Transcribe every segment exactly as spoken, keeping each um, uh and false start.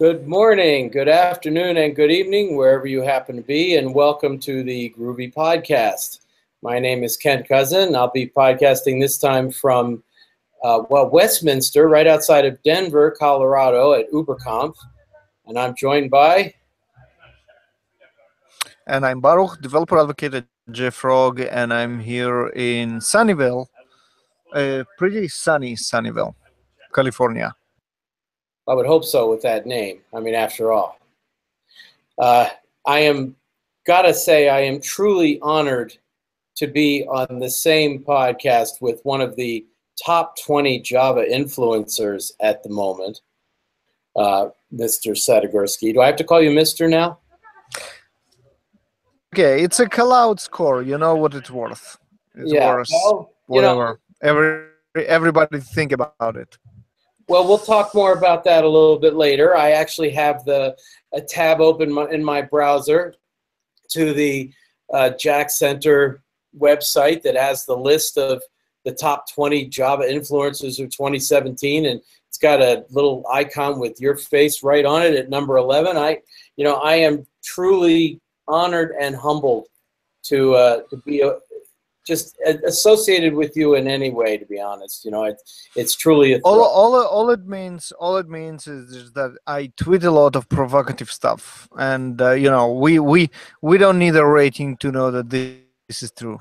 Good morning, good afternoon, and good evening, wherever you happen to be, and welcome to the Groovy Podcast. My name is Kent Cousin. I'll be podcasting this time from, uh, well, Westminster, right outside of Denver, Colorado, at UberConf, and I'm joined by... And I'm Baruch, developer advocate at JFrog, and I'm here in Sunnyvale, a pretty sunny Sunnyvale, California. I would hope so with that name. I mean, after all. Uh, I am, gotta say, I am truly honored to be on the same podcast with one of the top twenty Java influencers at the moment, uh, Mister Sadagursky. Do I have to call you Mister now? Okay, it's a cloud score. You know what it's worth. It's yeah, worth well, whatever. You know, Every, everybody think about it. Well, we'll talk more about that a little bit later. I actually have the a tab open my, in my browser to the uh, Jack Center website that has the list of the top twenty Java influencers of twenty seventeen, and it's got a little icon with your face right on it at number eleven. I, you know, I am truly honored and humbled to uh, to be a, just associated with you in any way, to be honest. You know, it, it's truly a all, all, all it means all it means is, is that I tweet a lot of provocative stuff, and uh, you know, we we we don't need a rating to know that this, this is true.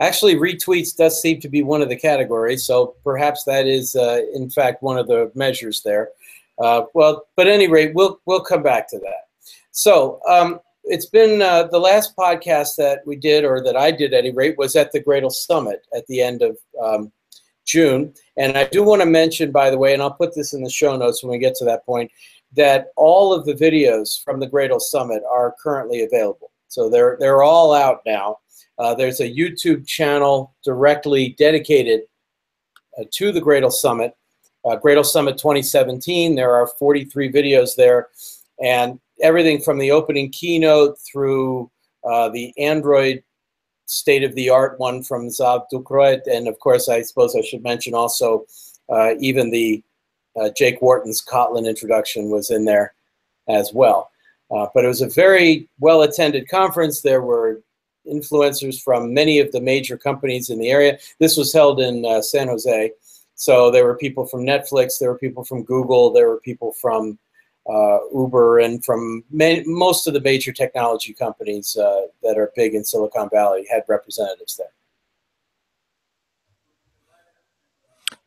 Actually, retweets does seem to be one of the categories, so perhaps that is uh, in fact one of the measures there. Uh, well, but at any rate, we'll we'll come back to that. So um, it's been uh, the last podcast that we did, or that I did at any rate, was at the Gradle Summit at the end of um, June. And I do want to mention, by the way, and I'll put this in the show notes when we get to that point, that all of the videos from the Gradle Summit are currently available. So they're, they're all out now. Uh, there's a YouTube channel directly dedicated uh, to the Gradle Summit, uh, Gradle Summit twenty seventeen. There are forty-three videos there. And everything from the opening keynote through uh, the Android state-of-the-art one from Zav Dukroet, and of course, I suppose I should mention also uh, even the uh, Jake Wharton's Kotlin introduction was in there as well. Uh, but it was a very well-attended conference. There were influencers from many of the major companies in the area. This was held in uh, San Jose. So there were people from Netflix, there were people from Google, there were people from Uh, Uber, and from most of the major technology companies uh, that are big in Silicon Valley had representatives there.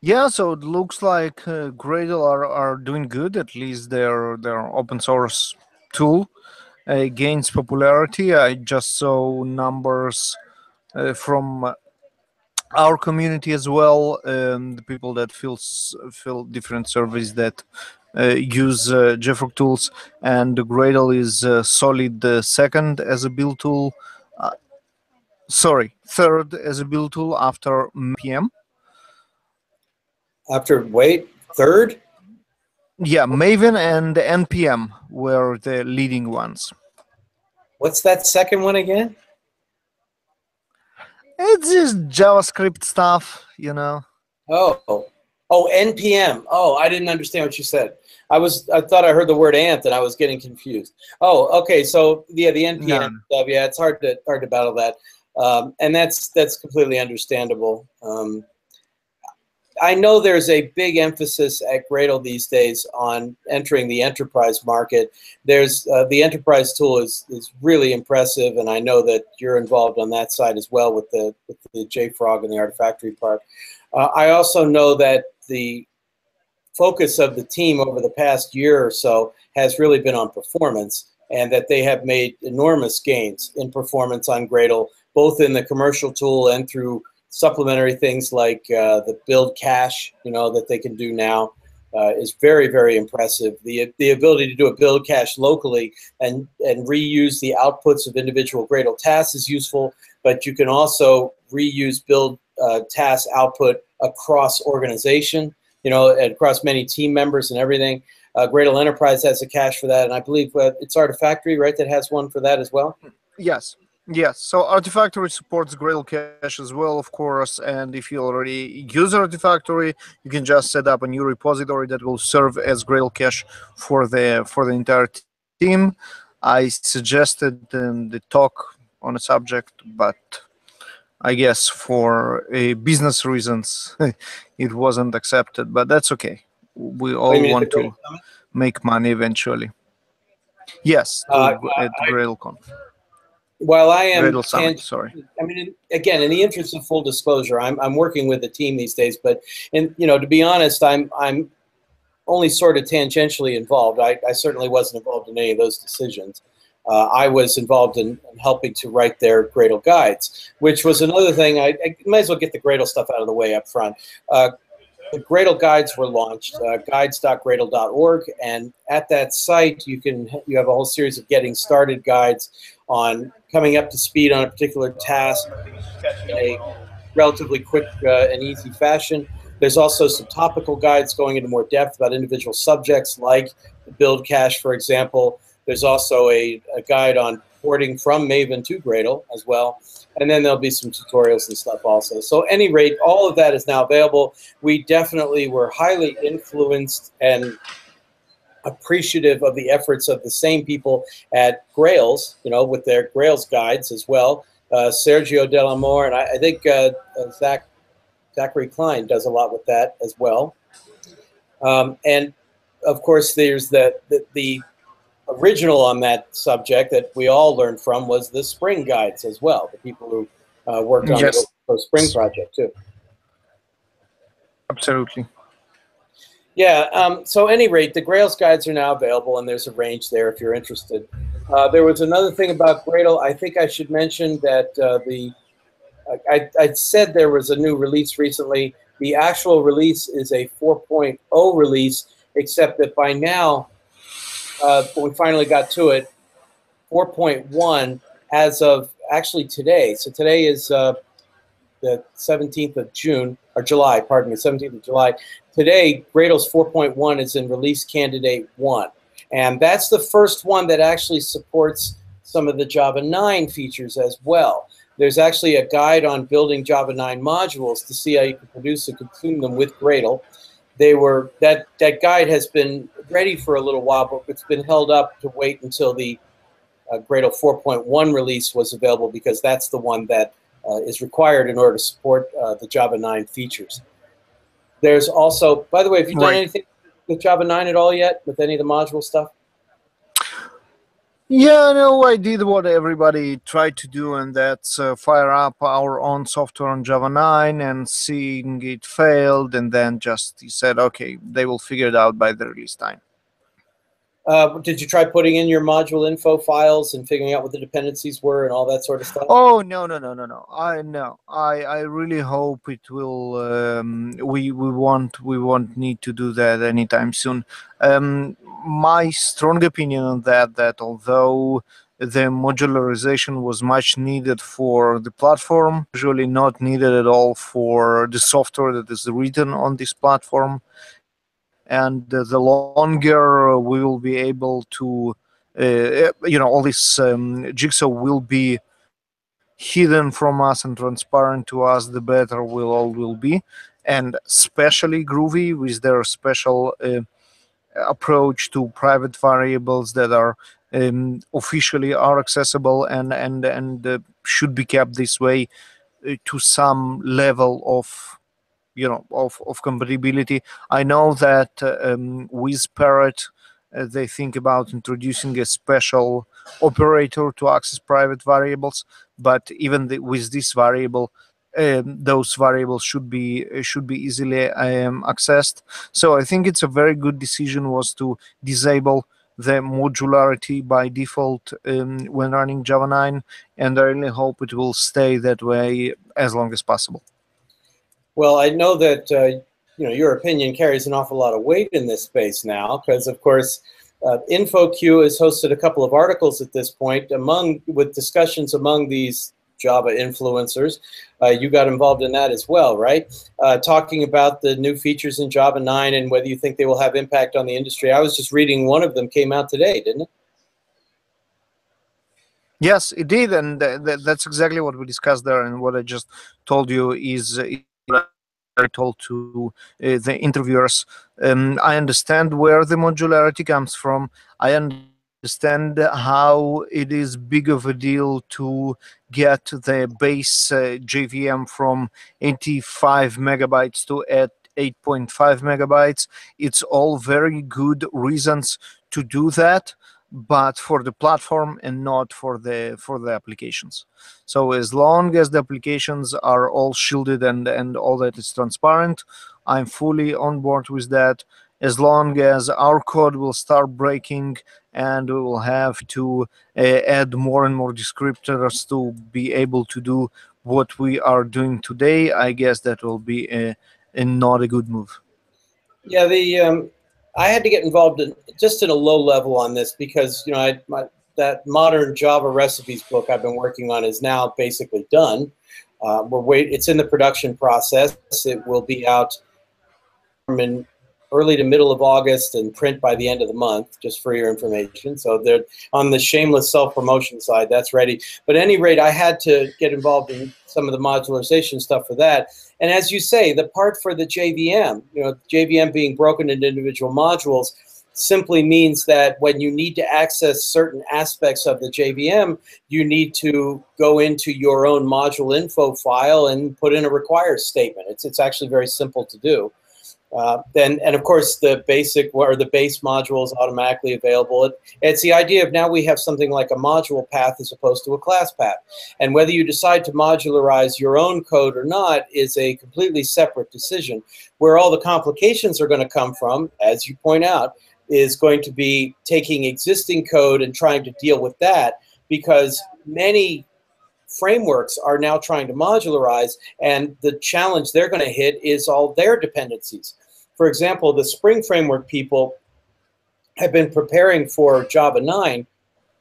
Yeah, so it looks like uh, Gradle are, are doing good. At least their their open source tool uh, gains popularity. I just saw numbers uh, from our community as well, um, the people that fill fill different surveys that Uh, use uh, JFrog tools, and Gradle is uh, solid uh, second as a build tool, uh, sorry, third as a build tool after Maven. After, wait, third? Yeah, Maven and N P M were the leading ones. What's that second one again? It's just JavaScript stuff, you know. Oh. Oh, N P M. Oh, I didn't understand what you said. I was, I thought I heard the word "ant" and I was getting confused. Oh, okay. So yeah, the N P M no. stuff. Yeah, it's hard to hard to battle that, um, and that's that's completely understandable. Um, I know there's a big emphasis at Gradle these days on entering the enterprise market. There's uh, the enterprise tool is is really impressive, and I know that you're involved on that side as well with the with the JFrog and the Artifactory part. Uh, I also know that the focus of the team over the past year or so has really been on performance, and that they have made enormous gains in performance on Gradle, both in the commercial tool and through supplementary things like uh, the build cache, you know, that they can do now uh, is very, very impressive. The, the ability to do a build cache locally and, and reuse the outputs of individual Gradle tasks is useful, but you can also reuse build uh, task output across organization, you know, and across many team members and everything. Uh, Gradle Enterprise has a cache for that, and I believe uh, it's Artifactory, right, that has one for that as well? Yes. Yes, so Artifactory supports Gradle cache as well, of course, and if you already use Artifactory, you can just set up a new repository that will serve as Gradle cache for the for the entire team. I suggested um, the talk on a subject, but I guess for uh, business reasons it wasn't accepted, but that's okay. We all want to make money eventually. Yes, uh, at GrailConf. While I am, Summit, and, sorry. I mean, again, in the interest of full disclosure, I'm I'm working with the team these days, but and you know, to be honest, I'm I'm only sort of tangentially involved. I, I certainly wasn't involved in any of those decisions. Uh, I was involved in, in helping to write their Gradle guides, which was another thing. I, I might as well get the Gradle stuff out of the way up front. Uh, The Gradle guides were launched, uh, guides dot gradle dot org, and at that site you can you have a whole series of getting started guides on coming up to speed on a particular task in a relatively quick uh, and easy fashion. There's also some topical guides going into more depth about individual subjects like build cache, for example. There's also a, a guide on porting from Maven to Gradle as well. And then there'll be some tutorials and stuff also. So at any rate, all of that is now available. We definitely were highly influenced and appreciative of the efforts of the same people at Grails, you know, with their Grails guides as well. Uh, Sergio Delamore, and I, I think uh, Zach, Zachary Klein does a lot with that as well. Um, and of course, there's the, the, the original on that subject that we all learned from was the Spring guides as well, the people who uh, worked on yes. the, the Spring project too. Absolutely. Yeah, um, so at any rate, the Grails guides are now available and there's a range there if you're interested. Uh, there was another thing about Gradle. I think I should mention that uh, the, I, I said there was a new release recently. The actual release is a four point oh release, except that by now, Uh, but we finally got to it, four point one as of actually today. So today is uh, the seventeenth of June, or July, pardon me, seventeenth of July. Today, Gradle's four point one is in release candidate one. And that's the first one that actually supports some of the Java nine features as well. There's actually a guide on building Java nine modules to see how you can produce and consume them with Gradle. They were that that guide has been ready for a little while, but it's been held up to wait until the uh, Gradle four point one release was available, because that's the one that uh, is required in order to support uh, the Java nine features. There's also, by the way, have you done right. anything with Java nine at all yet, with any of the module stuff? Yeah, no, I did what everybody tried to do, and that's uh, fire up our own software on Java nine and seeing it failed, and then just said, okay, they will figure it out by the release time. Uh, did you try putting in your module info files and figuring out what the dependencies were and all that sort of stuff? Oh, no, no, no, no, no. I no. I, I really hope it will. Um, we we won't we won't need to do that anytime soon. Um, My strong opinion on that, that although the modularization was much needed for the platform, usually not needed at all for the software that is written on this platform. And uh, the longer we will be able to, uh, you know, all this um, jigsaw will be hidden from us and transparent to us, the better we'll all will be. And especially Groovy with their special uh, approach to private variables that are um, officially are accessible and and and uh, should be kept this way uh, to some level of you know of of compatibility. I know that uh, um, with Parrot uh, they think about introducing a special operator to access private variables, but even the, with this variable. Um, those variables should be should be easily um, accessed. So I think it's a very good decision was to disable the modularity by default um, when running Java nine, and I really hope it will stay that way as long as possible. Well, I know that uh, you know your opinion carries an awful lot of weight in this space now, because of course uh, InfoQ has hosted a couple of articles at this point among with discussions among these Java influencers. Uh, you got involved in that as well, right? Uh, talking about the new features in Java nine and whether you think they will have impact on the industry. I was just reading one of them came out today, didn't it? Yes, it did, and th th that's exactly what we discussed there. And what I just told you is uh, I told to uh, the interviewers. Um, I understand where the modularity comes from. I understand how it is big of a deal to get the base uh, J V M from eighty-five megabytes to at eight point five megabytes. It's all very good reasons to do that, but for the platform and not for the for the applications. So as long as the applications are all shielded and and all that is transparent, I'm fully on board with that. As long as our code will start breaking and we will have to uh, add more and more descriptors to be able to do what we are doing today, I guess that will be a, a not a good move. Yeah, the um I had to get involved in, just at a low level on this, because you know I, my, that modern Java recipes book I've been working on is now basically done. Uh, we're wait, it's in the production process. It will be out in early to middle of August and print by the end of the month, just for your information. So they're on the shameless self-promotion side, that's ready. But at any rate, I had to get involved in some of the modularization stuff for that. And as you say, the part for the J V M, you know, J V M being broken into individual modules simply means that when you need to access certain aspects of the J V M, you need to go into your own module info file and put in a requires statement. It's, it's actually very simple to do. Uh, then, and of course, the basic or the base module is automatically available. It, it's the idea of now we have something like a module path as opposed to a class path. And whether you decide to modularize your own code or not is a completely separate decision. Where all the complications are going to come from, as you point out, is going to be taking existing code and trying to deal with that, because many frameworks are now trying to modularize, and the challenge they're going to hit is all their dependencies. For example, the Spring Framework people have been preparing for Java nine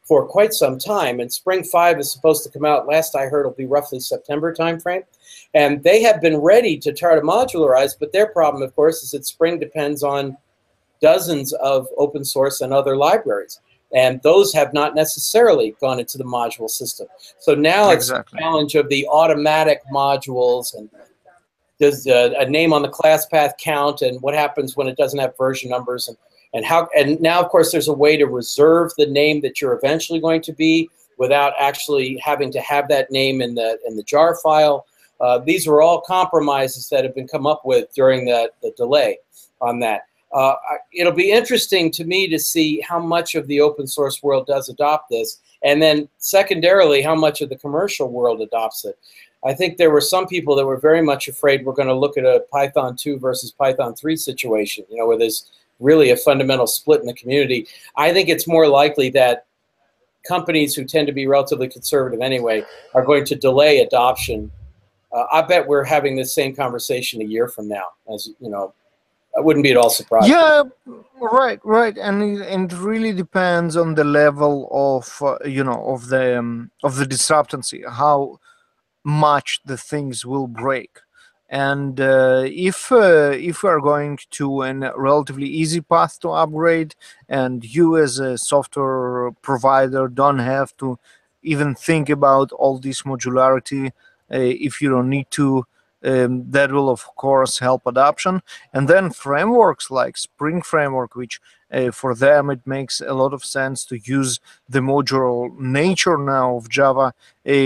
for quite some time, and Spring five is supposed to come out, last I heard it'll be roughly September timeframe, and they have been ready to try to modularize, but their problem, of course, is that Spring depends on dozens of open source and other libraries. And those have not necessarily gone into the module system. So now exactly. It's the challenge of the automatic modules, and does a, a name on the class path count, and what happens when it doesn't have version numbers, and, and how. And now, of course, there's a way to reserve the name that you're eventually going to be without actually having to have that name in the, in the jar file. Uh, these were all compromises that have been come up with during the, the delay on that. Uh, it'll be interesting to me to see how much of the open source world does adopt this, and then secondarily, how much of the commercial world adopts it. I think there were some people that were very much afraid we're going to look at a Python two versus Python three situation, you know, where there's really a fundamental split in the community. I think it's more likely that companies who tend to be relatively conservative anyway are going to delay adoption. Uh, I bet we're having this same conversation a year from now, as you know. I wouldn't be at all surprised. Yeah, right, right, and it, and it really depends on the level of uh, you know of the um, of the disruptancy, how much the things will break, and uh, if uh, if we are going to a relatively easy path to upgrade, and you as a software provider don't have to even think about all this modularity uh, if you don't need to. Um, that will, of course, help adoption. And then frameworks like Spring Framework, which uh, for them it makes a lot of sense to use the modular nature now of Java, uh,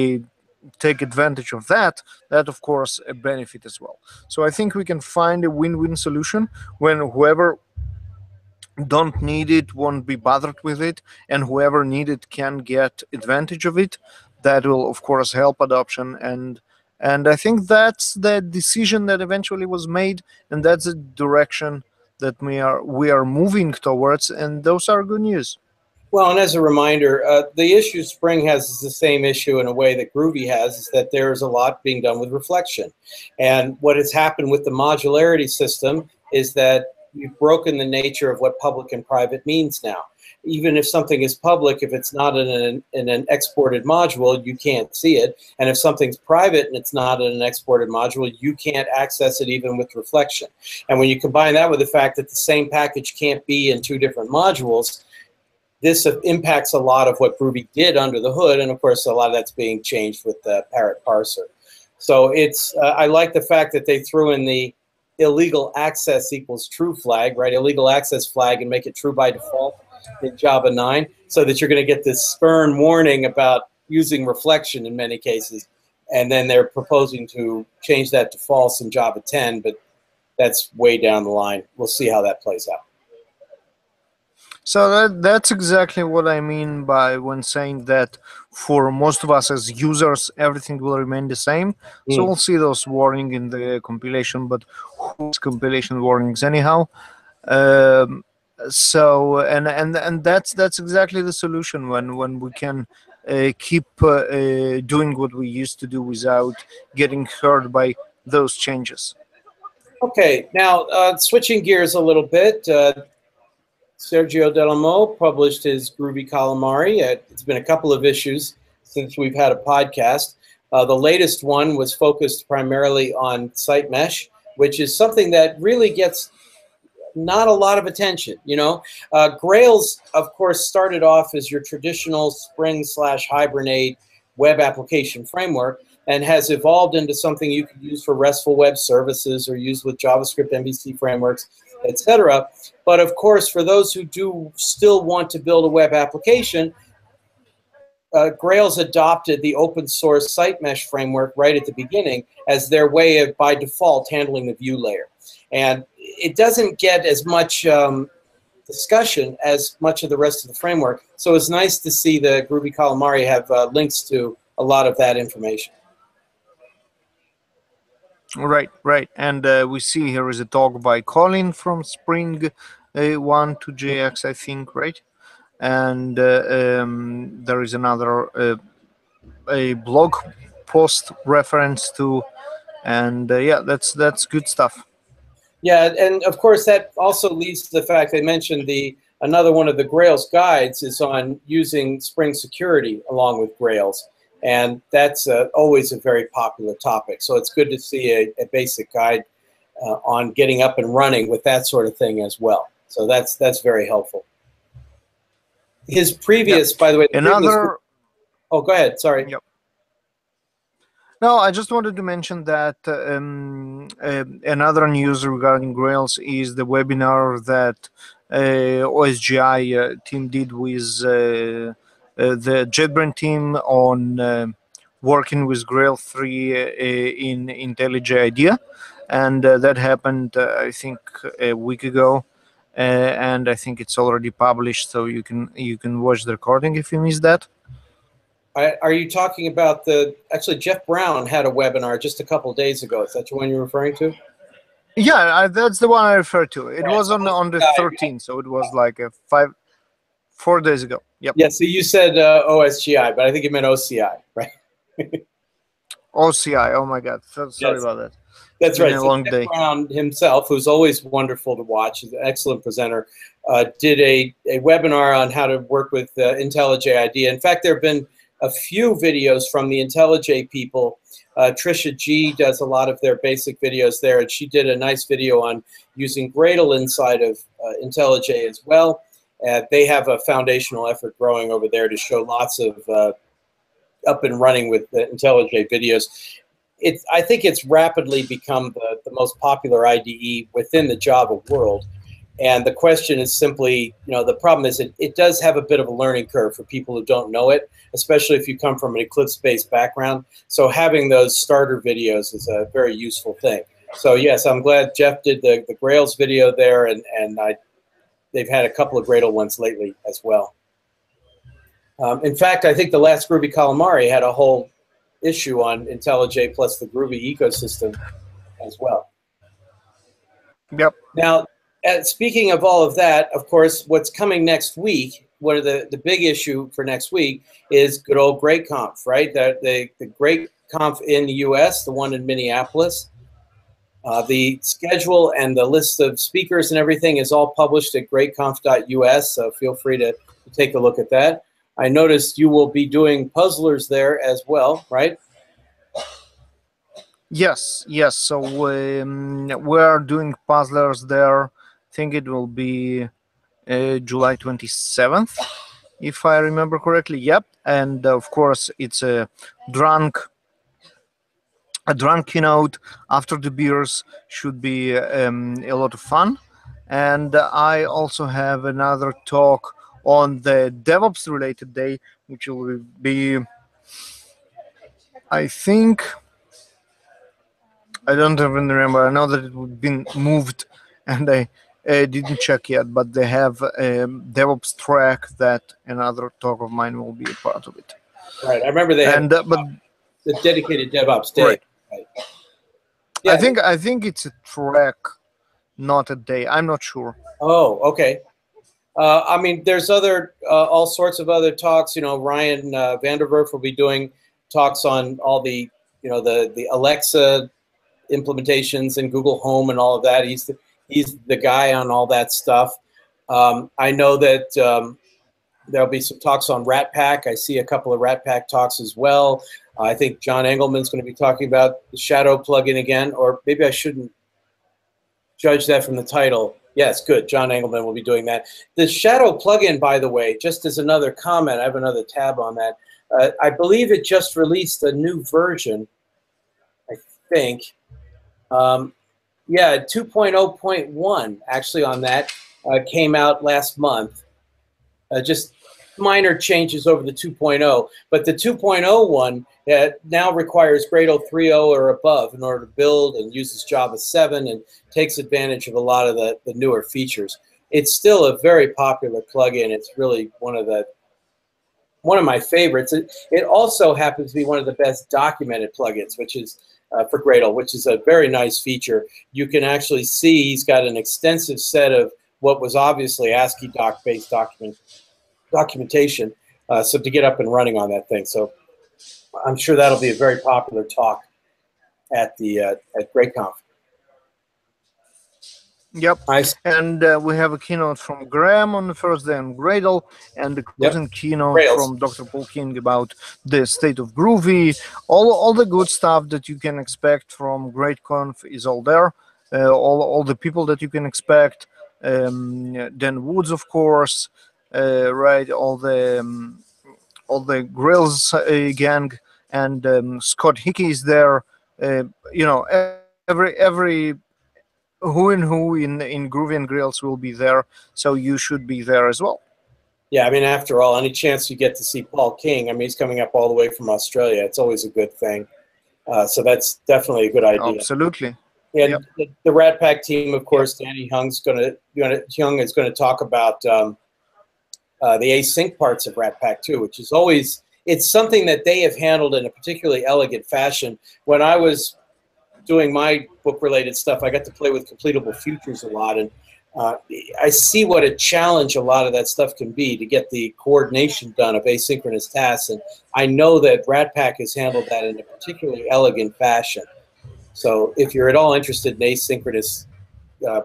take advantage of that. That, of course, a benefit as well. So I think we can find a win-win solution when whoever don't need it won't be bothered with it, and whoever need it can get advantage of it. That will, of course, help adoption. And And I think that's the decision that eventually was made, and that's the direction that we are we are moving towards, and those are good news. Well, and as a reminder, uh, the issue Spring has is the same issue in a way that Groovy has, is that there is a lot being done with reflection. And what has happened with the modularity system is that you've broken the nature of what public and private means now. Even if something is public, if it's not in an, in an exported module, you can't see it. And if something's private and it's not in an exported module, you can't access it even with reflection. And when you combine that with the fact that the same package can't be in two different modules, this impacts a lot of what Groovy did under the hood, and of course a lot of that's being changed with the Parrot parser. So it's uh, I like the fact that they threw in the illegal access equals true flag, right? Illegal access flag, and make it true by default in Java nine, so that you're going to get this stern warning about using reflection in many cases. And then they're proposing to change that to false in Java ten, but that's way down the line. We'll see how that plays out. So that, that's exactly what I mean by when saying that for most of us as users, everything will remain the same. Mm. So we'll see those warnings in the compilation, but who's compilation warnings anyhow? Um, so and and and that's that's exactly the solution when when we can uh, keep uh, uh, doing what we used to do without getting hurt by those changes. Okay, now uh, switching gears a little bit. Uh, Sergio Delamo published his Groovy Calamari. It's been a couple of issues since we've had a podcast. Uh, the latest one was focused primarily on SiteMesh, which is something that really gets not a lot of attention, you know. Uh, Grails, of course, started off as your traditional Spring slash Hibernate web application framework and has evolved into something you can use for RESTful web services or use with JavaScript M V C frameworks, et cetera. But of course, for those who do still want to build a web application, uh, Grails adopted the open source SiteMesh framework right at the beginning as their way of, by default, handling the view layer. And it doesn't get as much um, discussion as much of the rest of the framework. So it's nice to see the Groovy Calamari have uh, links to a lot of that information. Right, right. And uh, we see here is a talk by Colin from Spring one to J X, I think, right? And uh, um, there is another uh, a blog post reference to, and uh, yeah, that's that's good stuff. Yeah, and of course that also leads to the fact they mentioned the another one of the Grails guides is on using Spring Security along with Grails. And that's uh, always a very popular topic. So it's good to see a, a basic guide uh, on getting up and running with that sort of thing as well. So that's that's very helpful. His previous, yep. by the way, the another. Previous... Oh, go ahead. Sorry. Yep. No, I just wanted to mention that um, uh, another news regarding Grails is the webinar that uh, O S G I uh, team did with. Uh, Uh, the JetBrains team on uh, working with Grail three uh, in IntelliJ IDEA, and uh, that happened uh, I think a week ago, uh, and I think it's already published, so you can you can watch the recording if you missed that. I, are you talking about the actually Jeff Brown had a webinar just a couple of days ago? Is that the one you're referring to? Yeah, I, that's the one I referred to. It right. was on on the thirteenth, so it was like a five. Four days ago. Yep. Yeah, so you said uh, O S G I, but I think you meant O C I, right? O C I, oh my God. So, sorry yes. about that. That's it's right. So long day. Brown himself, who's always wonderful to watch, is an excellent presenter, uh, did a, a webinar on how to work with uh, IntelliJ IDEA. In fact, there have been a few videos from the IntelliJ people. Uh, Trisha G does a lot of their basic videos there, and she did a nice video on using Gradle inside of uh, IntelliJ as well. Uh, they have a foundational effort growing over there to show lots of uh, up and running with the IntelliJ videos. It's, I think it's rapidly become the, the most popular I D E within the Java world. And the question is simply, you know, the problem is it, it does have a bit of a learning curve for people who don't know it, especially if you come from an Eclipse-based background. So having those starter videos is a very useful thing. So, yes, I'm glad Jeff did the, the Grails video there, and, and I they've had a couple of Gradle ones lately as well. Um, in fact, I think the last Groovy Calamari had a whole issue on IntelliJ plus the Groovy ecosystem as well. Yep. Now, at, speaking of all of that, of course, what's coming next week, one of the, the big issue for next week is good old G R eight Conf, right? The, the, the G R eight Conf in the U S, the one in Minneapolis. Uh, the schedule and the list of speakers and everything is all published at G R eight Conf dot U S, so feel free to, to take a look at that. I noticed you will be doing puzzlers there as well, right? Yes, yes. So um, we're doing puzzlers there. I think it will be uh, July twenty-seventh. if I remember correctly. Yep, and of course it's a drunk, a drunk keynote after the beers. Should be um, a lot of fun. And I also have another talk on the DevOps related day, which will be, I think, I don't even remember. I know that it would been moved and I uh, didn't check yet, but they have a DevOps track that another talk of mine will be a part of it. Right, I remember they and, had uh, but, the dedicated DevOps day. Right. Right. Yeah. I think I think it's a track, not a day. I'm not sure. Oh, okay. Uh, I mean, there's other uh, all sorts of other talks. You know, Ryan uh, Vanderwerf will be doing talks on all the, you know, the the Alexa implementations and Google Home and all of that. He's the, he's the guy on all that stuff. Um, I know that um, there'll be some talks on Ratpack. I see a couple of Ratpack talks as well. Uh, I think John Engelman's going to be talking about the Shadow plugin again, or maybe I shouldn't judge that from the title. Yes, good. John Engelman will be doing that. The Shadow plugin, by the way, just as another comment, I have another tab on that. Uh, I believe it just released a new version, I think. Um, yeah, two point oh point one actually on that uh, came out last month. Uh, just minor changes over the two point oh. But the two point oh one uh, now requires Gradle three point oh or above in order to build, and uses Java seven and takes advantage of a lot of the, the newer features. It's still a very popular plugin. It's really one of the one of my favorites. It, it also happens to be one of the best documented plugins, which is uh, for Gradle, which is a very nice feature. You can actually see he's got an extensive set of what was obviously ASCII doc-based document, documentation, uh, so to get up and running on that thing. So I'm sure that'll be a very popular talk at the uh, at G R eight Conf. Yep, nice. And uh, we have a keynote from Graham on the first day on Gradle, and the closing yep. keynote Grails. From Doctor Paul King about the state of Groovy. All all the good stuff that you can expect from G R eight Conf is all there. Uh, all all the people that you can expect. Um, Dan Woods, of course, uh, right? All the um, all the Grails uh, gang, and um, Scott Hickey is there. Uh, you know, every every. Who and who in, in Groovy and Grails will be there, so you should be there as well. Yeah, I mean, after all, any chance you get to see Paul King, I mean, he's coming up all the way from Australia. It's always a good thing. Uh, so that's definitely a good idea. Absolutely. Yeah, yep. the, the Ratpack team, of course, Danny Hung's gonna, gonna, Hung is going to talk about um, uh, the async parts of Ratpack, too, which is always, it's something that they have handled in a particularly elegant fashion. When I was doing my book-related stuff, I got to play with completable futures a lot, and uh, I see what a challenge a lot of that stuff can be to get the coordination done of asynchronous tasks, and I know that Ratpack has handled that in a particularly elegant fashion. So if you're at all interested in asynchronous uh,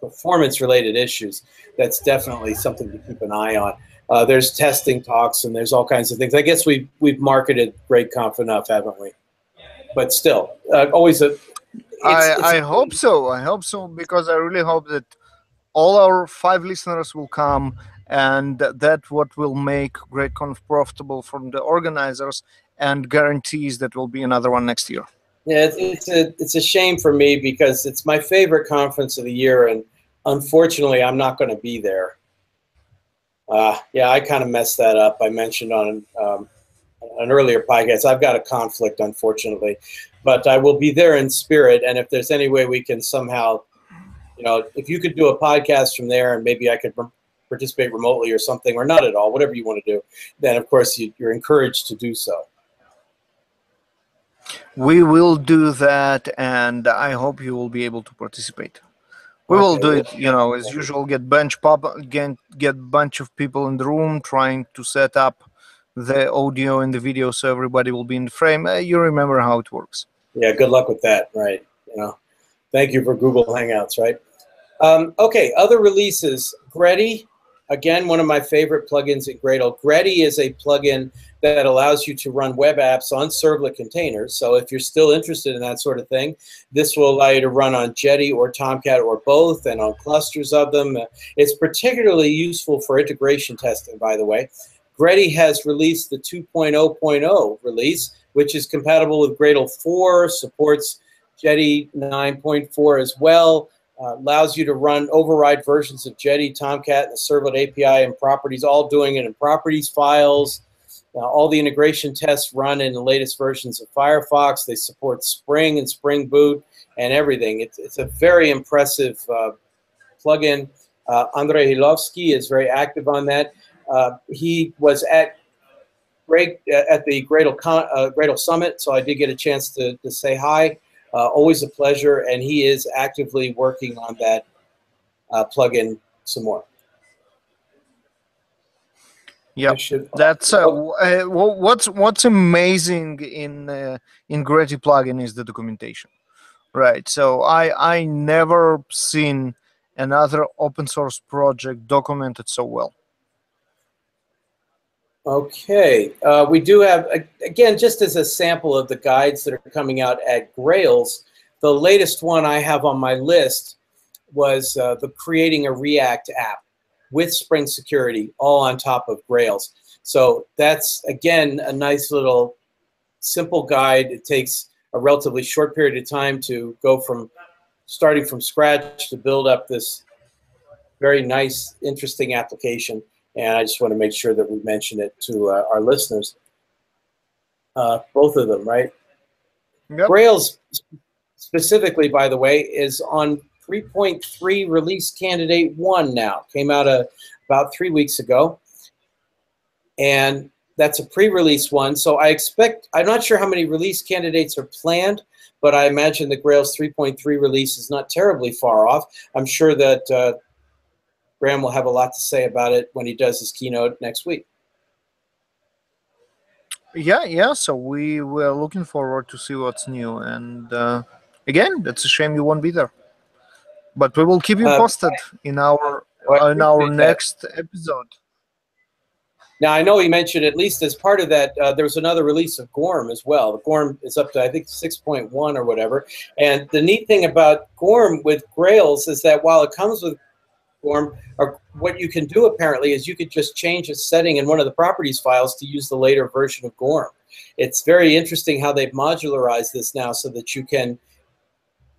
performance-related issues, that's definitely something to keep an eye on. Uh, there's testing talks, and there's all kinds of things. I guess we've, we've marketed G R eight Conf enough, haven't we? But still, uh, always a. It's, I, it's, I hope so. I hope so, because I really hope that all our five listeners will come, and that what will make G R eight Conf profitable from the organizers, and guarantees that will be another one next year. Yeah, it's, it's a it's a shame for me, because it's my favorite conference of the year, and unfortunately, I'm not going to be there. Uh, yeah, I kind of messed that up. I mentioned on. Um, an earlier podcast, I've got a conflict, unfortunately, but I will be there in spirit. And if there's any way we can somehow, you know, if you could do a podcast from there, and maybe I could re participate remotely or something, or not at all, whatever you want to do, then of course you, you're encouraged to do so. We will do that, and I hope you will be able to participate. We will do it, you know, as usual, get bunch pop, get get bunch of people in the room trying to set up the audio and the video, so everybody will be in the frame. Uh, you remember how it works. Yeah, good luck with that, right? You know, thank you for Google Hangouts, right? Um, okay, other releases. Gretty Again, one of my favorite plugins in Gradle. Gretty is a plugin that allows you to run web apps on servlet containers. So if you're still interested in that sort of thing, this will allow you to run on Jetty or Tomcat or both and on clusters of them. It's particularly useful for integration testing, by the way. Gretty has released the two point oh point oh release, which is compatible with Gradle four, supports Jetty nine point four as well. Uh, allows you to run override versions of Jetty, Tomcat, and the Servlet A P I and properties, all doing it in properties files. Now, all the integration tests run in the latest versions of Firefox. They support Spring and Spring Boot and everything. It's, it's a very impressive uh, plugin. Uh, Andrei Hilovsky is very active on that. Uh, he was at at the Gradle, Con uh, Gradle Summit, so I did get a chance to, to say hi. Uh, always a pleasure, and he is actively working on that uh, plugin some more. Yeah, that's uh, uh, what's what's amazing in uh, in Gretty plugin is the documentation, right? So I I never seen another open source project documented so well. Okay, uh, we do have, again, just as a sample of the guides that are coming out at Grails, the latest one I have on my list was uh, the creating a React app with Spring Security, all on top of Grails. So that's, again, a nice little simple guide. It takes a relatively short period of time to go from starting from scratch to build up this very nice, interesting application. And I just want to make sure that we mention it to uh, our listeners. Uh, both of them, right? Yep. Grails, specifically, by the way, is on three point three release candidate one now. Came out a, about three weeks ago. And that's a pre-release one. So I expect, I'm not sure how many release candidates are planned, but I imagine the Grails three point three release is not terribly far off. I'm sure that... Uh, Graham will have a lot to say about it when he does his keynote next week. Yeah, yeah. So we were looking forward to see what's new. And uh, again, that's a shame you won't be there. But we will keep you posted uh, in our uh, in our next episode. Now, I know he mentioned at least as part of that, uh, there was another release of GORM as well. GORM is up to, I think, six point one or whatever. And the neat thing about GORM with Grails is that while it comes with Form, or what you can do apparently is you could just change a setting in one of the properties files to use the later version of GORM. It's very interesting how they've modularized this now so that you can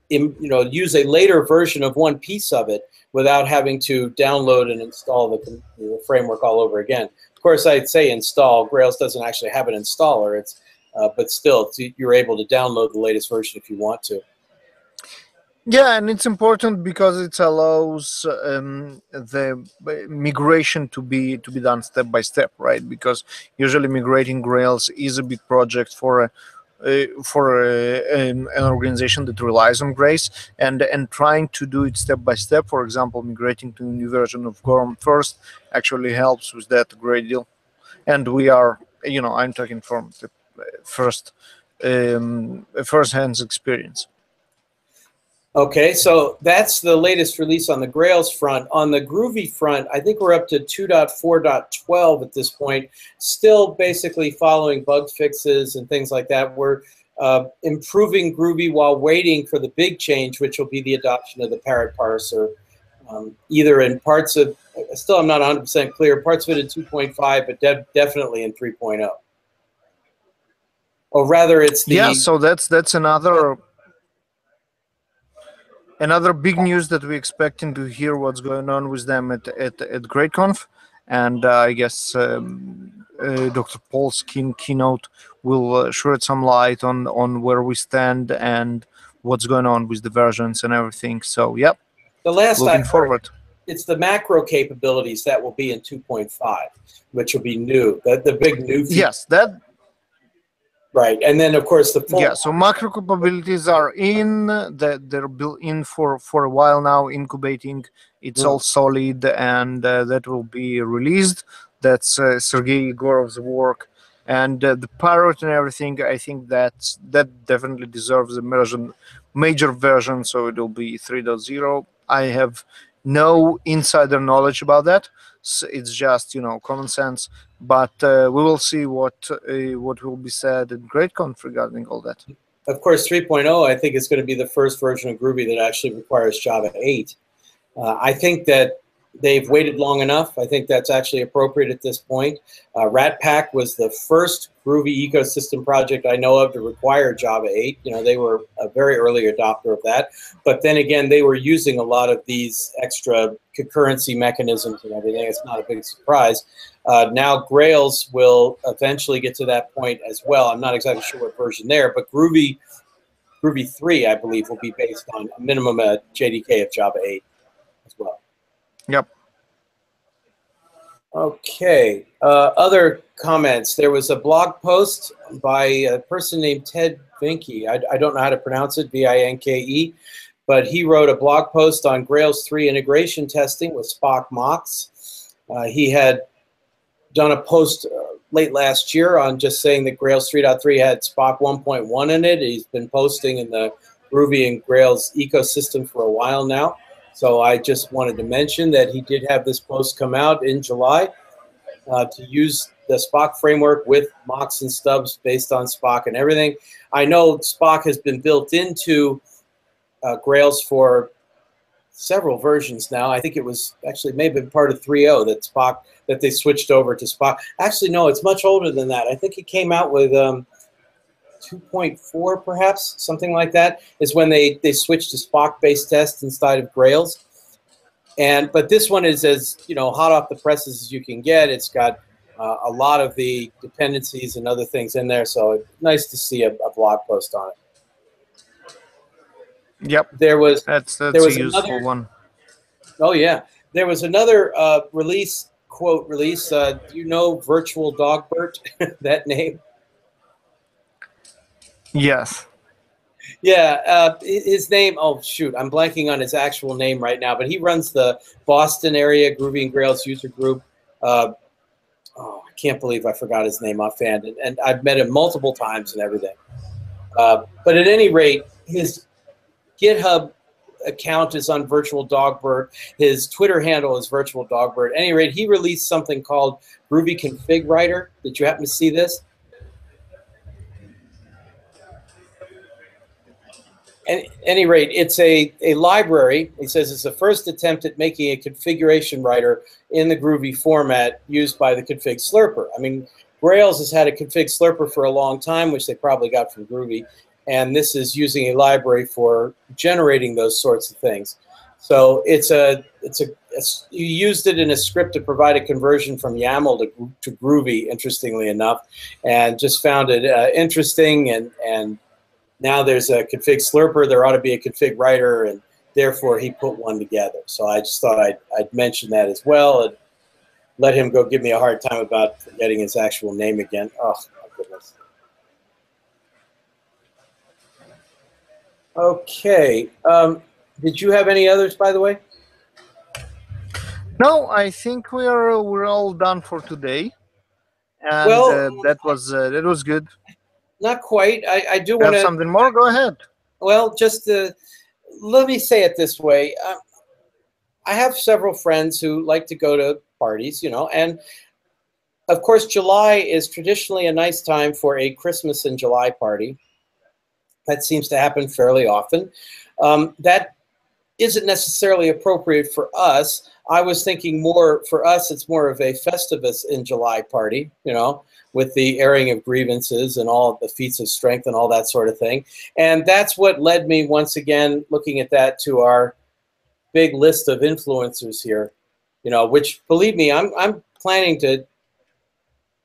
you know, use a later version of one piece of it without having to download and install the, the framework all over again. Of course, I'd say install. Grails doesn't actually have an installer, it's, uh, but still it's, you're able to download the latest version if you want to. Yeah, and it's important because it allows um, the migration to be to be done step by step, right? Because usually migrating Grails is a big project for a, a for a, um, an organization that relies on Grails, and and trying to do it step by step. For example, migrating to a new version of GORM first actually helps with that a great deal. And we are, you know, I'm talking from the first um, first-hand experience. Okay, so that's the latest release on the Grails front. On the Groovy front, I think we're up to two point four point twelve at this point, still basically following bug fixes and things like that. We're uh, improving Groovy while waiting for the big change, which will be the adoption of the Parrot parser, um, either in parts of, still I'm not one hundred percent clear, parts of it in two point five, but de definitely in three point oh. Or rather it's the... Yeah, so that's, that's another... Another big news that we're expecting to hear what's going on with them at, at, at G R eight Conf, and uh, I guess um, uh, Doctor Paul King keynote will uh, shed some light on, on where we stand and what's going on with the versions and everything. So, yep, the last looking I've forward. Heard, it's the macro capabilities that will be in two point five, which will be new, the, the big new feature. Yes, that... Right, and then of course the full yeah. So macro capabilities are in that they're built in for for a while now, incubating. It's mm. all solid, and uh, that will be released. That's uh, Sergei Gorov's work, and uh, the Parrot and everything. I think that's that definitely deserves a version, major version. So it will be three point oh. I have no insider knowledge about that, It's just, you know, common sense. But uh, we will see what uh, what will be said at G R eight Conf regarding all that. Of course, three point oh, I think it's going to be the first version of Groovy that actually requires Java eight. Uh, I think that they've waited long enough. I think that's actually appropriate at this point. Uh, Ratpack was the first Groovy ecosystem project I know of to require Java eight. You know, they were a very early adopter of that. But then again, they were using a lot of these extra concurrency mechanisms and everything. It's not a big surprise. Uh, now Grails will eventually get to that point as well. I'm not exactly sure what version there, but Groovy, Groovy three, I believe, will be based on a minimum uh, J D K of Java eight as well. Yep. Okay. Uh, other comments. There was a blog post by a person named Ted Vinke. I, I don't know how to pronounce it, V I N K E, but he wrote a blog post on Grails three integration testing with Spock mocks. Uh, he had done a post uh, late last year on just saying that Grails three point three had Spock one point one in it. He's been posting in the Groovy and Grails ecosystem for a while now. So I just wanted to mention that he did have this post come out in July uh, to use the Spock framework with mocks and stubs based on Spock and everything. I know Spock has been built into uh, Grails for several versions now. I think it was actually maybe part of three point oh that Spock that they switched over to Spock. Actually, no, it's much older than that. I think it came out with um, two point four, perhaps, something like that, is when they, they switched to Spock-based tests inside of Grails. And, but this one is as, you know, hot off the presses as you can get. It's got uh, a lot of the dependencies and other things in there, so it's nice to see a, a blog post on it. Yep, there was, that's, that's there was a useful another, one. Oh, yeah. There was another uh, release, quote release, uh, do you know VirtualDogbird, that name? Yes. Yeah, uh, his name, oh shoot, I'm blanking on his actual name right now, but he runs the Boston area Groovy and Grails user group. Uh, oh, I can't believe I forgot his name offhand, and, and I've met him multiple times and everything. Uh, but at any rate, his GitHub account is on VirtualDogbird. His Twitter handle is VirtualDogbird. At any rate, he released something called Groovy Config Writer. Did you happen to see this? At any rate, it's a, a library. He says it's the first attempt at making a configuration writer in the Groovy format used by the Config Slurper. I mean, Grails has had a Config Slurper for a long time, which they probably got from Groovy, and this is using a library for generating those sorts of things. So it's a it's a it's, you used it in a script to provide a conversion from YAML to, to Groovy, interestingly enough, and just found it uh, interesting and and. Now there's a config slurper, there ought to be a config writer, and therefore he put one together. So I just thought I'd, I'd mention that as well and let him go give me a hard time about forgetting his actual name again. Oh, my goodness. Okay. Um, did you have any others, by the way? No, I think we are, we're all done for today. And well, uh, that, was, uh, that was good. Not quite. I, I do want to... something more? Go ahead. Well, just to, let me say it this way. Uh, I have several friends who like to go to parties, you know, and of course July is traditionally a nice time for a Christmas in July party. That seems to happen fairly often. Um, that isn't necessarily appropriate for us. I was thinking more, for us, it's more of a Festivus in July party, you know, with the airing of grievances and all the feats of strength and all that sort of thing. And that's what led me, once again, looking at that, to our big list of influencers here, you know, which, believe me, I'm, I'm planning to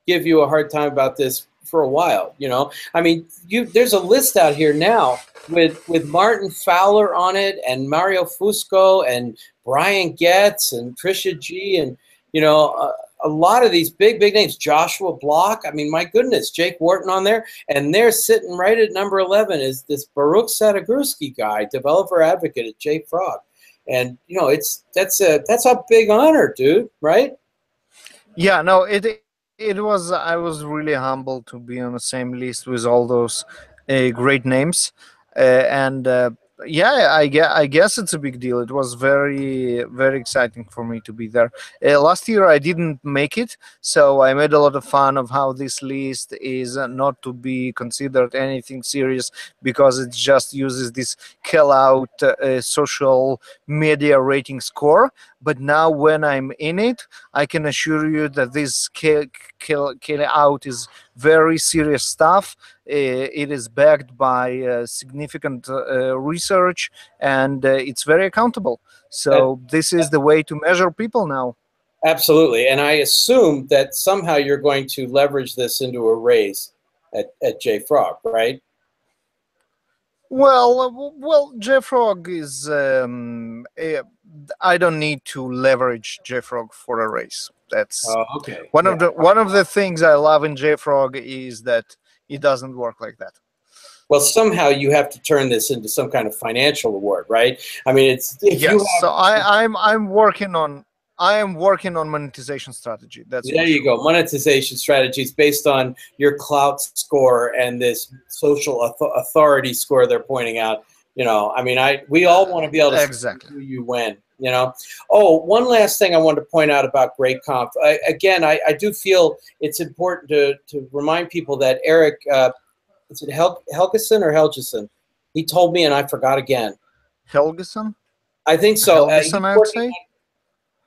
give you a hard time about this for a while, you know. I mean, you, there's a list out here now with, with Martin Fowler on it and Mario Fusco and Brian Getz and Trisha G and, you know, uh, a lot of these big, big names, Joshua Block, I mean, my goodness, Jake Wharton on there, and they're sitting right at number eleven is this Baruch Sadagursky guy, developer advocate at JFrog. And, you know, it's that's a, that's a big honor, dude, right? Yeah, no, it it was, I was really humbled to be on the same list with all those uh, great names. Uh, and uh, yeah, I guess, I guess it's a big deal. It was very, very exciting for me to be there. Uh, last year I didn't make it, so I made a lot of fun of how this list is not to be considered anything serious because it just uses this call-out uh, social media rating score. But now when I'm in it, I can assure you that this call-out is very serious stuff. It is backed by uh, significant uh, research, and uh, it's very accountable. So and, this is the way to measure people now. Absolutely. And I assume that somehow you're going to leverage this into a raise at, at JFrog, right? Well, well, JFrog is, um, a, I don't need to leverage JFrog for a raise. That's oh, okay. one, yeah. of the, one of the things I love in JFrog is that it doesn't work like that. Well, somehow you have to turn this into some kind of financial award, right? I mean, it's yes. You have so I, I'm I'm working on I am working on monetization strategy. That's there you go. Monetization strategies based on your clout score and this social authority score they're pointing out. You know, I mean, I we all want to be able to exactly see who you win. You know. Oh, one last thing I wanted to point out about G R eight Conf. I, again, I, I do feel it's important to to remind people that Eric, uh, is it Hel Helgeson or Helgeson? He told me, and I forgot again. Helgeson. I think so. Helgeson, uh, I would say. On,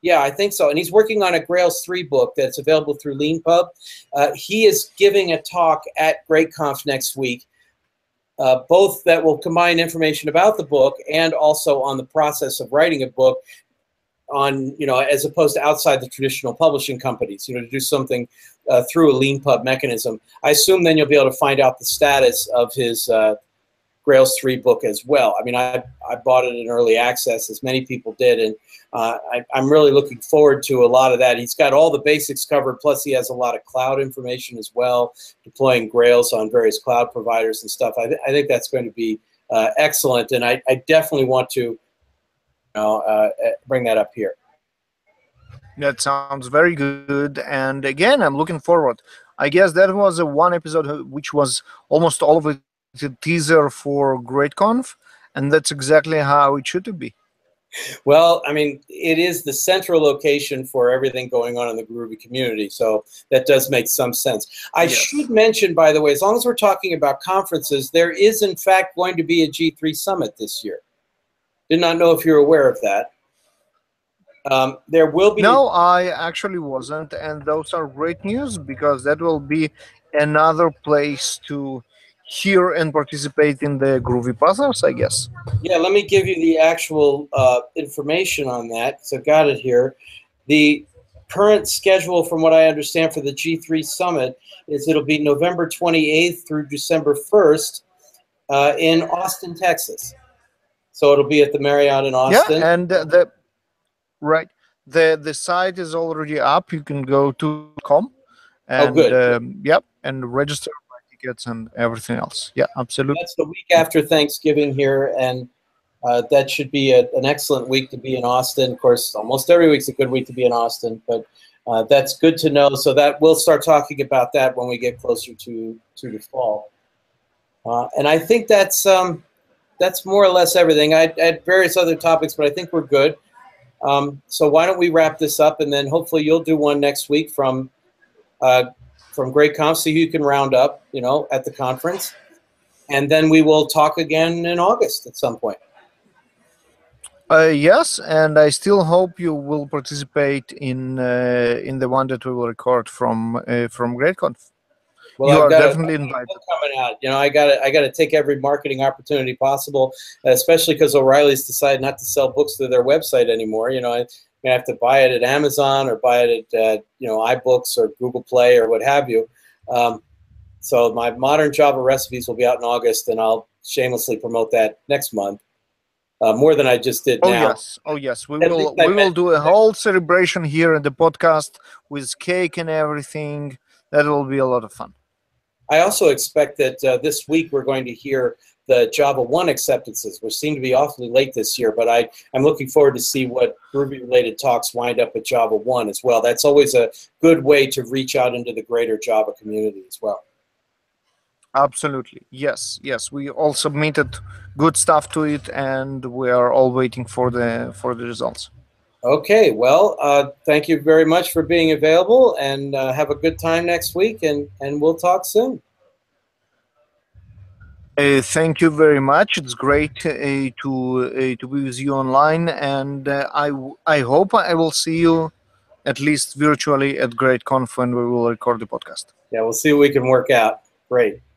yeah, I think so. And he's working on a Grails three book that's available through LeanPub. Uh, he is giving a talk at G R eight Conf next week. Uh, both that will combine information about the book and also on the process of writing a book on, you know, as opposed to outside the traditional publishing companies, you know, to do something uh, through a LeanPub mechanism. I assume then you'll be able to find out the status of his uh, Grails three book as well. I mean, I, I bought it in early access, as many people did, and uh, I, I'm really looking forward to a lot of that. He's got all the basics covered, plus he has a lot of cloud information as well, deploying Grails on various cloud providers and stuff. I, th I think that's going to be uh, excellent, and I, I definitely want to, you know, uh, bring that up here. That sounds very good, and again, I'm looking forward. I guess that was a one episode which was almost all of it. The teaser for G R eight Conf, and that's exactly how it should be. Well, I mean, it is the central location for everything going on in the Groovy community, so that does make some sense. I yes. should mention, by the way, as long as we're talking about conferences, there is, in fact, going to be a G three Summit this year. Did not know if you're aware of that. Um, there will be... No, I actually wasn't, and those are great news, because that will be another place to... here and participate in the Groovy Puzzles, I guess. Yeah, let me give you the actual uh, information on that. So got it here. The current schedule, from what I understand, for the G three Summit is it'll be November twenty-eighth through December first uh, in Austin, Texas. So it'll be at the Marriott in Austin. Yeah, and uh, the right the the site is already up. You can go to com and oh, good. Um, yep, and register. And everything else. Yeah, absolutely. That's the week after Thanksgiving here, and uh, that should be a, an excellent week to be in Austin. Of course, almost every week's a good week to be in Austin, but uh, that's good to know. So that we'll start talking about that when we get closer to to the fall. Uh, and I think that's um, that's more or less everything. I had various other topics, but I think we're good. Um, so why don't we wrap this up, and then hopefully you'll do one next week from. Uh, from G R eight Conf, so you can round up, you know, at the conference. And then we will talk again in August at some point. Uh, yes, and I still hope you will participate in uh, in the one that we will record from uh, from G R eight Conf. Well, you I've are definitely a, invited. Coming out, you know, I got I got to take every marketing opportunity possible, especially because O'Reilly's decided not to sell books through their website anymore. You know, I, you have to buy it at Amazon or buy it at uh, you know, iBooks or Google Play or what have you. Um, so my modern Java recipes will be out in August, and I'll shamelessly promote that next month, uh, more than I just did oh, now. Oh yes, oh yes, we at will we will do a whole celebration here in the podcast with cake and everything. That will be a lot of fun. I also expect that uh, this week we're going to hear the Java one acceptances, which seem to be awfully late this year, but I, I'm looking forward to see what Groovy-related talks wind up at Java one as well. That's always a good way to reach out into the greater Java community as well. Absolutely. Yes, yes. We all submitted good stuff to it, and we are all waiting for the for the results. Okay. Well, uh, thank you very much for being available, and uh, have a good time next week, and, and we'll talk soon. Uh, thank you very much. It's great uh, to uh, to be with you online, and uh, I I hope I will see you at least virtually at G R eight Conf when we will record the podcast. Yeah, we'll see what we can work out. Great.